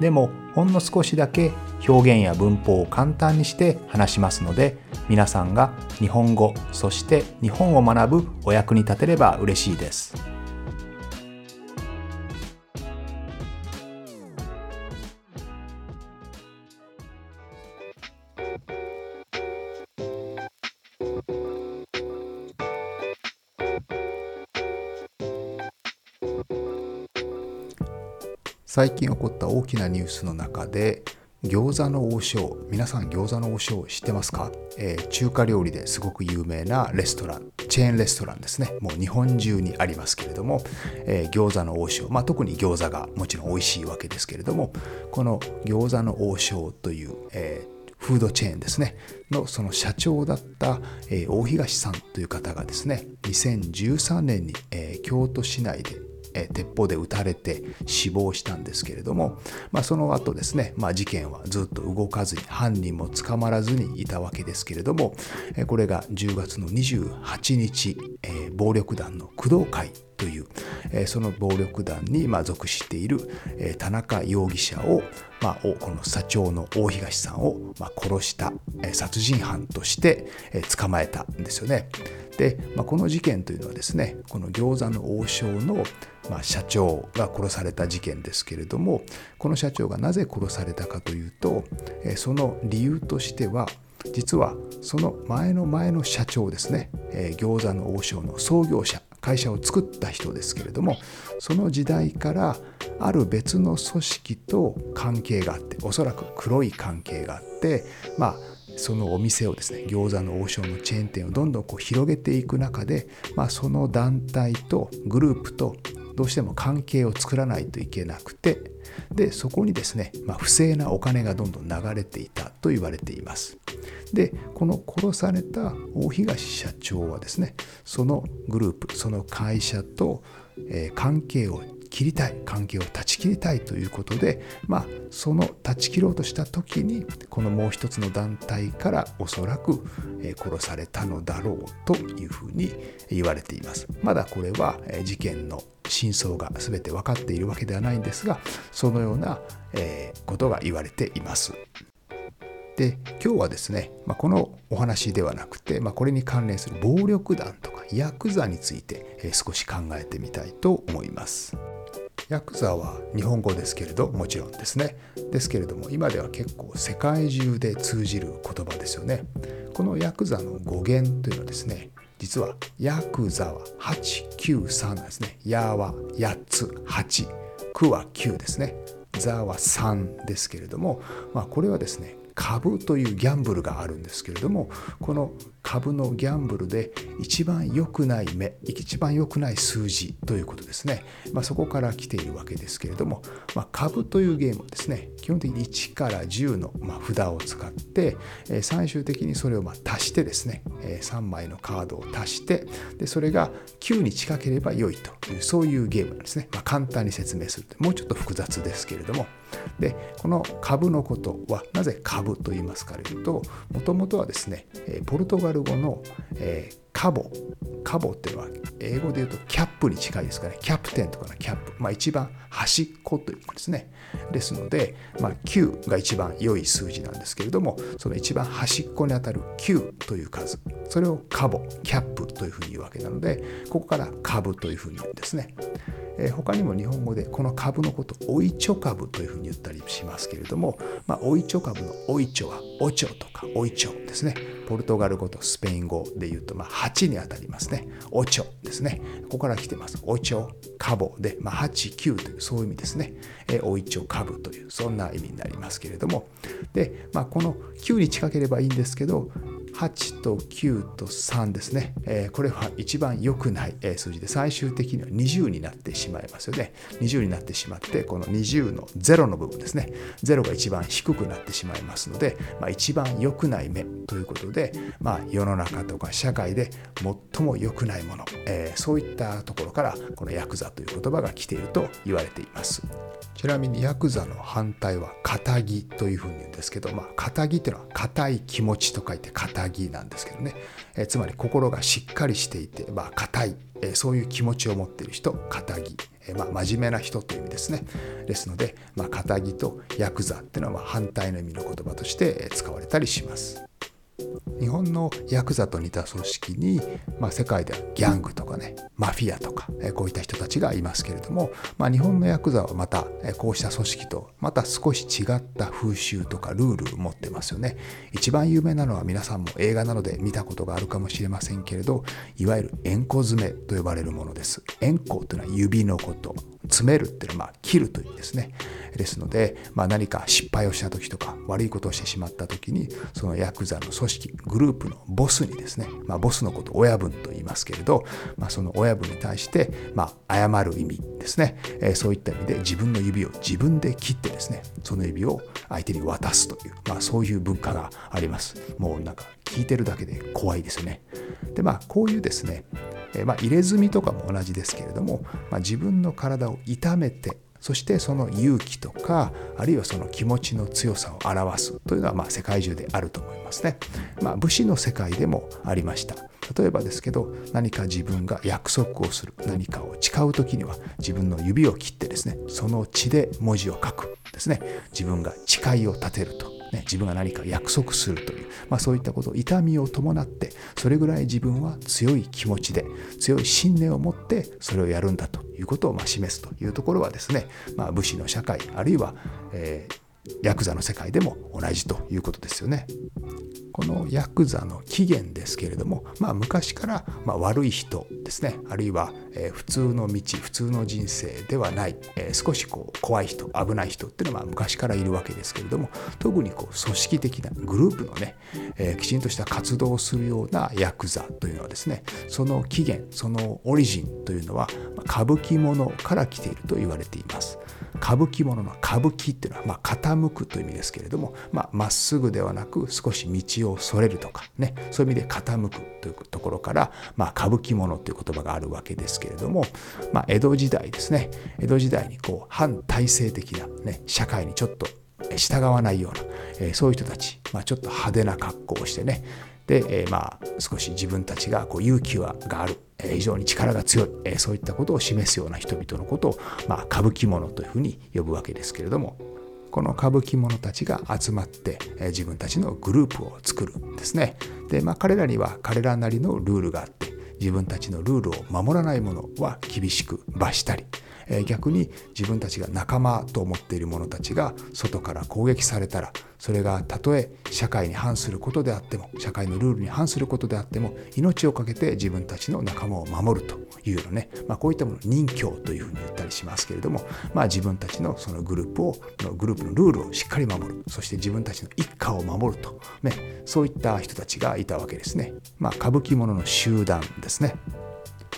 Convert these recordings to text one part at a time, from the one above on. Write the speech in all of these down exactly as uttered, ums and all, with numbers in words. でもほんの少しだけ表現や文法を簡単にして話しますので、皆さんが日本語、そして日本を学ぶお役に立てれば嬉しいです。最近起こった大きなニュースの中で、餃子の王将、皆さん餃子の王将知ってますか？えー、中華料理ですごく有名なレストラン、チェーンレストランですね。もう日本中にありますけれども、えー、餃子の王将、まあ、特に餃子がもちろん美味しいわけですけれども、この餃子の王将という、えーフードチェーンですねのその社長だった、えー、大東さんという方がですね、にせんじゅうさんねんに、えー、京都市内で、えー、鉄砲で撃たれて死亡したんですけれども、まあ、その後ですね、まあ、事件はずっと動かずに犯人も捕まらずにいたわけですけれども、えー、これがじゅうがつのにじゅうはちにち、えー、暴力団の工藤会という、えー、その暴力団にまあ属している、えー、田中容疑者を、まあ、この社長の大東さんを、まあ、殺した、えー、殺人犯として、えー、捕まえたんですよね。で、まあ、この事件というのはですね、この餃子の王将の、まあ、社長が殺された事件ですけれども、この社長がなぜ殺されたかというと、えー、その理由としては、実はその前の前の社長ですね、えー、餃子の王将の創業者、会社を作った人ですけれども、その時代からある別の組織と関係があって、おそらく黒い関係があって、まあ、そのお店をですね、餃子の王将のチェーン店をどんどんこう広げていく中で、まあ、その団体とグループとどうしても関係を作らないといけなくて、でそこにですね、まあ、不正なお金がどんどん流れていたと言われています。で、この殺された大東社長はですね、そのグループ、その会社と、えー、関係を切りたい、関係を断ち切りたいということで、まあ、その断ち切ろうとした時に、このもう一つの団体からおそらく、えー、殺されたのだろうというふうに言われています。まだこれは、えー、事件の真相が全て分かっているわけではないんですが、そのような、えー、ことが言われています。で、今日はですね、まあ、このお話ではなくて、まあ、これに関連する暴力団とかヤクザについて、えー、少し考えてみたいと思います。ヤクザは日本語ですけれどもちろんですね。ですけれども、今では結構世界中で通じる言葉ですよね。このヤクザの語源というのはですね、実はヤクザははちきゅうさんなんですね。ヤはやっつ、はち、くはきゅうですね。ザはさんですけれども、まあ、これはですね、株というギャンブルがあるんですけれども、この株のギャンブルで一番良くない目、一番良くない数字ということですね。まあ、そこから来ているわけですけれども、まあ、株というゲームはですね、基本的にいちからじゅうの札を使って、最終的にそれをまあ足してですね、さんまいのカードを足して、でそれがきゅうに近ければ良いという、そういうゲームなんですね。まあ、簡単に説明すると、もうちょっと複雑ですけれども、でこの株のことはなぜ株と言いますかというと、もともとはですね、ポルトガル語の、えー、カボカボっていうのは英語で言うとキャップに近いですかね。キャプテンとかのキャップ、まあ、一番端っこということですね。ですので、まあ、きゅうが一番良い数字なんですけれども、その一番端っこにあたるきゅうという数、それをカボ、キャップというふうに言うわけなので、ここから株というふうに言うんですね。えー、他にも日本語でこの株のことをおいちょ株というふうに言ったりしますけれども、まあ、おいちょ株のおいちょはおちょとかおいちょですね。ポルトガル語とスペイン語で言うと、まあ、はちにあたりますね。オチョですね。ここから来てます。オチョ、カボで、まあ、はち、きゅうというそういう意味ですね。えー、オイチョ、カブというそんな意味になりますけれども、で、まあ、このきゅうに近ければいいんですけど、はちときゅうとさんですね、えー、これは一番良くない数字で、最終的にはにじゅうになってしまいますよね。にじゅうになってしまって、このにじゅうのゼロの部分ですね、ゼロが一番低くなってしまいますので、まあ、一番良くない目ということで、まあ、世の中とか社会で最も良くないもの、えー、そういったところからこのヤクザという言葉が来ていると言われています。ちなみにヤクザの反対は堅気というふうに言うんですけど、まあ、堅気というのは堅い気持ちと書いて堅気なんですけどね、えー、つまり心がしっかりしていて、まあ、堅い、えー、そういう気持ちを持っている人、堅気、えー、まあ真面目な人という意味ですね。ですので、まあ、堅気とヤクザっていうのは反対の意味の言葉として使われたりします。日本のヤクザと似た組織に、まあ、世界ではギャングとかね、マフィアとか、えこういった人たちがいますけれども、まあ、日本のヤクザはまた、えこうした組織とまた少し違った風習とかルールを持ってますよね。一番有名なのは皆さんも映画などで見たことがあるかもしれませんけれど、いわゆる縁故詰めと呼ばれるものです。縁故というのは指のこと、詰めるっていうのは、まあ、切るという意味ですね。ですので、まあ、何か失敗をした時とか悪いことをしてしまった時に、そのヤクザの組織グループのボスにですね、まあ、ボスのことを親分と言いますけれど、まあ、その親分に対して、まあ、謝る意味ですね、えー、そういった意味で自分の指を自分で切ってですね、その指を相手に渡すという、まあ、そういう文化があります。もうなんか聞いてるだけで怖いですよね。で、まあ、こういうですね、えーまあ、入れ墨とかも同じですけれども、まあ、自分の体を痛めて、そしてその勇気とか、あるいはその気持ちの強さを表すというのは、まあ世界中であると思いますね。まあ、武士の世界でもありました。例えばですけど、何か自分が約束をする、何かを誓うときには、自分の指を切ってですね、その血で文字を書くですね。自分が誓いを立てると。ね、自分が何か約束するという、まあ、そういったこと、痛みを伴って、それぐらい自分は強い気持ちで、強い信念を持ってそれをやるんだということをまあ示すというところはですね、まあ、武士の社会、あるいは、えーヤクザの世界でも同じということですよね。このヤクザの起源ですけれども、まあ、昔からまあ悪い人ですね、あるいは普通の道、普通の人生ではない、少しこう怖い人、危ない人っていうのはまあ昔からいるわけですけれども、特にこう組織的なグループのね、えー、きちんとした活動をするようなヤクザというのはですね、その起源、そのオリジンというのは歌舞伎ものから来ていると言われています。歌舞伎ものの歌舞伎っていうのはまあ傾くという意味ですけれども、まあ、っすぐではなく少し道をそれるとかね、そういう意味で傾くというところから、まあ、歌舞伎ものという言葉があるわけですけれども、まあ、江戸時代ですね、江戸時代にこう反体制的な、ね、社会にちょっと従わないような、そういう人たち、まあ、ちょっと派手な格好をしてね、で、まあ、少し自分たちがこう勇気がある、非常に力が強い、そういったことを示すような人々のことを、まあ、歌舞伎者というふうに呼ぶわけですけれども、この歌舞伎者たちが集まって自分たちのグループを作るんですね。で、まあ、彼らには彼らなりのルールがあって、自分たちのルールを守らない者は厳しく罰したり、逆に自分たちが仲間と思っている者たちが外から攻撃されたら、それがたとえ社会に反することであっても、社会のルールに反することであっても、命を懸けて自分たちの仲間を守るというのね、まあ、こういったものを任侠というふうに言ったりしますけれども、まあ、自分たちのそのグループをグループのルールをしっかり守る、そして自分たちの一家を守ると、ね、そういった人たちがいたわけですね。まあ、歌舞伎者の集団ですね。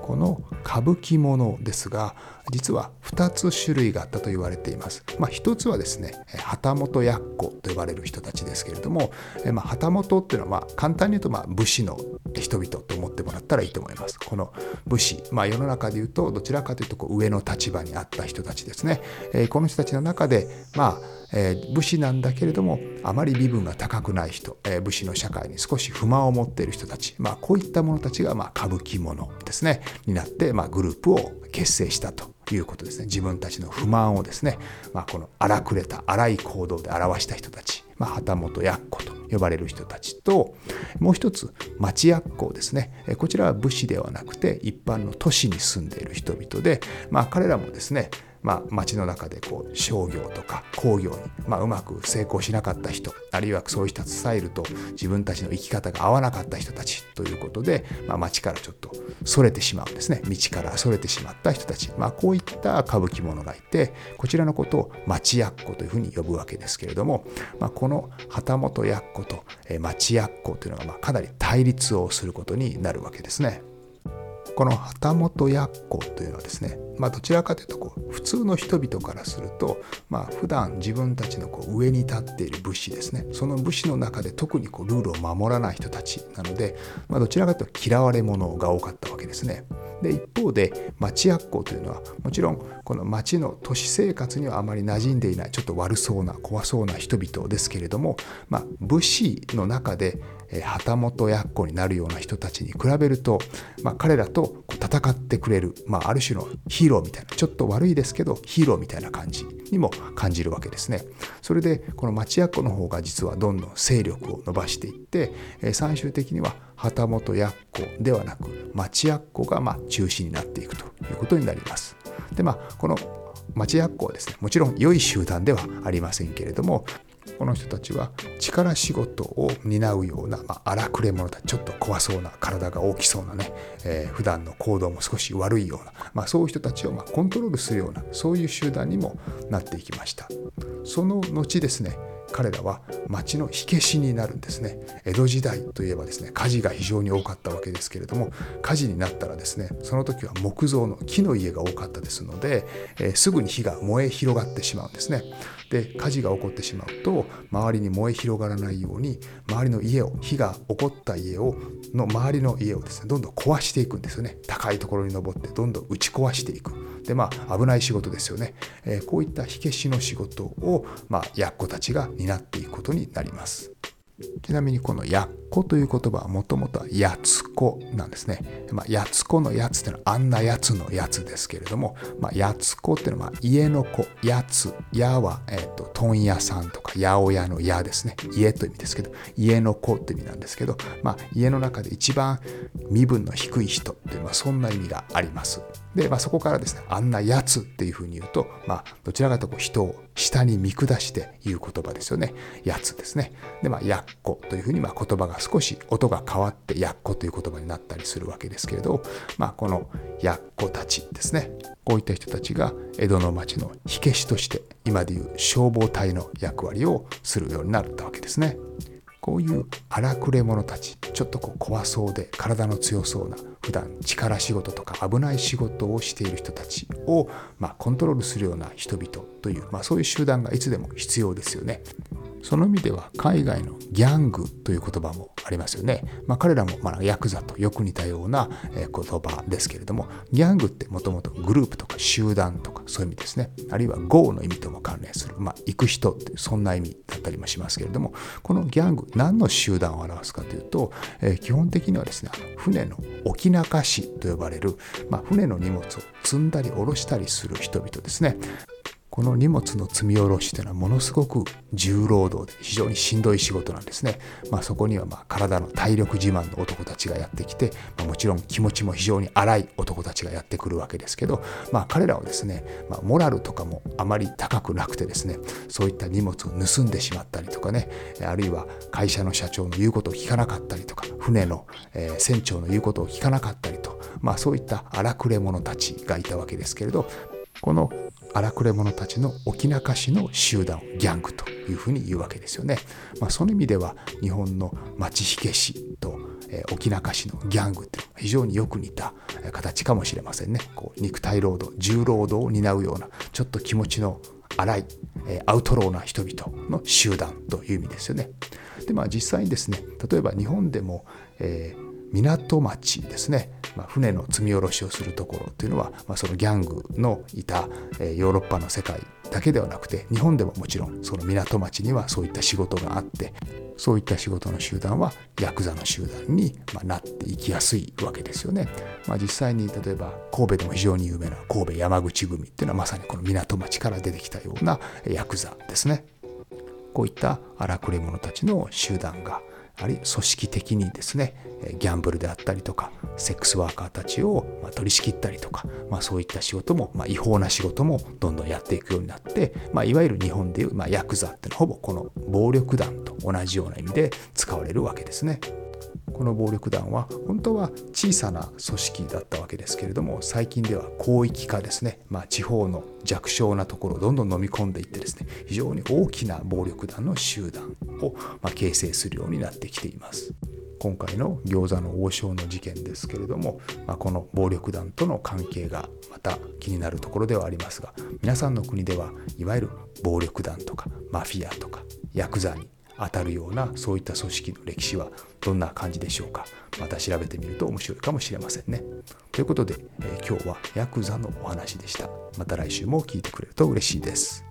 この歌舞伎ものですが、実はふたつ種類があったと言われています。まあ、ひとつはですね、旗本やっこと呼ばれる人たちですけれども、まあ、旗本っていうのはまあ簡単に言うとまあ武士の人々と思ってもらったらいいと思います。この武士、まあ、世の中で言うとどちらかというとこう上の立場にあった人たちですね。えー、この人たちの中で、まあえー、武士なんだけれどもあまり身分が高くない人、えー、武士の社会に少し不満を持っている人たち、まあ、こういった者たちがまあ歌舞伎者ですねになって、まあ、グループを結成したということですね。自分たちの不満をですね、まあ、この荒くれた荒い行動で表した人たち、まあ、旗本やっこと呼ばれる人たちと、もう一つ町やっこですね。こちらは武士ではなくて一般の都市に住んでいる人々で、まあ、彼らもですね、まあ、街の中でこう商業とか工業に、まあ、うまく成功しなかった人、あるいはそうしたスタイルと自分たちの生き方が合わなかった人たちということで、まあ、街からちょっとそれてしまうんですね。道からそれてしまった人たち、まあ、こういった歌舞伎者がいて、こちらのことを町やっ子というふうに呼ぶわけですけれども、まあ、この旗本やっ子と町やっ子というのがまあかなり対立をすることになるわけですね。この旗本やっ子というのはですね、まあ、どちらかというとこう普通の人々からすると、まあ、普段自分たちのこう上に立っている武士ですね、その武士の中で特にこうルールを守らない人たちなので、まあ、どちらかというと嫌われ者が多かったわけですね。で一方で町やっ子というのはもちろんこの町の都市生活にはあまり馴染んでいない、ちょっと悪そうな怖そうな人々ですけれども、まあ、武士の中で旗本やっ子になるような人たちに比べると、まあ、彼らと戦ってくれる、まあ、ある種のヒーローみたいな、ちょっと悪いですけどヒーローみたいな感じにも感じるわけですね。それでこの町やっ子の方が実はどんどん勢力を伸ばしていって、最終的には旗本やっ子ではなく町やっ子がまあ中心になっていくということになります。で、まあ、この町やっ子はですね、もちろん良い集団ではありませんけれども、この人たちは力仕事を担うような、まあ、荒くれ者だ、ちょっと怖そうな、体が大きそうなね、えー、普段の行動も少し悪いような、まあ、そういう人たちをまあコントロールするような、そういう集団にもなっていきました。その後ですね、彼らは町の火消しになるんですね。江戸時代といえばですね、火事が非常に多かったわけですけれども、火事になったらですね、その時は木造の木の家が多かったですので、えー、すぐに火が燃え広がってしまうんですね。で、火事が起こってしまうと、周りに燃え広がらないように、周りの家を、火が起こった家をの周りの家をですね、どんどん壊していくんですよね。高いところに登ってどんどん打ち壊していく。で、まあ、危ない仕事ですよね。えー、こういった火消しの仕事を、まあ、やっこたちが担っていくことになります。ちなみにこのやっこという言葉はもともとはやつこなんですね。まあ、やつこのやつというのはあんなやつのやつですけれども、まあ、やつこっていうのは家の子、やつ、やは、えー、と問屋さんとか八百屋のやですね、家という意味ですけど、家の子という意味なんですけど、まあ、家の中で一番身分の低い人という、まあ、そんな意味があります。で、まあ、そこからですね、あんなやつっていうふうに言うと、まあ、どちらかというと人を下に見下して言う言葉ですよね。やつですね。で、まあ、やっこというふうにまあ言葉が少し音が変わってやっこという言葉になったりするわけですけれど、まあ、このやっこたちですね、こういった人たちが江戸の町の火消しとして、今でいう消防隊の役割をするようになったわけですね。こういう荒くれ者たち、ちょっとこう怖そうで体の強そうな、普段力仕事とか危ない仕事をしている人たちを、まあ、コントロールするような人々という、まあ、そういう集団がいつでも必要ですよね。その意味では海外のギャングという言葉もありますよね。まあ、彼らもまあヤクザとよく似たような言葉ですけれども、ギャングってもともとグループとか集団とかそういう意味ですね。あるいは ゴー の意味とも関連する、まあ、行く人ってそんな意味だったりもしますけれども、このギャング、何の集団を表すかというと、えー、基本的にはですね、船の沖中士と呼ばれる、まあ、船の荷物を積んだり下ろしたりする人々ですね。この荷物の積み下ろしというのはものすごく重労働で非常にしんどい仕事なんですね。まあ、そこにはまあ体の体力自慢の男たちがやってきて、まあ、もちろん気持ちも非常に荒い男たちがやってくるわけですけど、まあ、彼らはですね、まあ、モラルとかもあまり高くなくてですね、そういった荷物を盗んでしまったりとかね、あるいは会社の社長の言うことを聞かなかったりとか、船の船長の言うことを聞かなかったりと、まあ、そういった荒くれ者たちがいたわけですけれど、この荒くれ者たちの沖中市の集団をギャングというふうに言うわけですよね。まあ、その意味では日本の町火消しと、えー、沖中市のギャングって非常によく似た形かもしれませんね。こう肉体労働、重労働を担うような、ちょっと気持ちの荒い、えー、アウトローな人々の集団という意味ですよね。で、まあ、実際にですね、例えば日本でも、えー港町ですね、まあ、船の積み下ろしをするところというのは、まあ、そのギャングのいた、えー、ヨーロッパの世界だけではなくて、日本でももちろんその港町にはそういった仕事があって、そういった仕事の集団はヤクザの集団に、まあ、なっていきやすいわけですよね。まあ、実際に例えば神戸でも非常に有名な神戸山口組っていうのはまさにこの港町から出てきたようなヤクザですね。こういった荒くれ者たちの集団があるいは組織的にですね、ギャンブルであったりとかセックスワーカーたちを取り仕切ったりとか、まあ、そういった仕事も、まあ、違法な仕事もどんどんやっていくようになって、まあ、いわゆる日本でいう、まあ、ヤクザってのはほぼこの暴力団と同じような意味で使われるわけですね。この暴力団は本当は小さな組織だったわけですけれども、最近では広域化ですね、まあ、地方の弱小なところをどんどん飲み込んでいってですね、非常に大きな暴力団の集団をまあ形成するようになってきています。今回の餃子の王将の事件ですけれども、まあ、この暴力団との関係がまた気になるところではありますが、皆さんの国ではいわゆる暴力団とかマフィアとかヤクザに当たるようなそういった組織の歴史はどんな感じでしょうか。また調べてみると面白いかもしれませんね。ということで、えー、今日はヤクザのお話でした。また来週も聞いてくれると嬉しいです。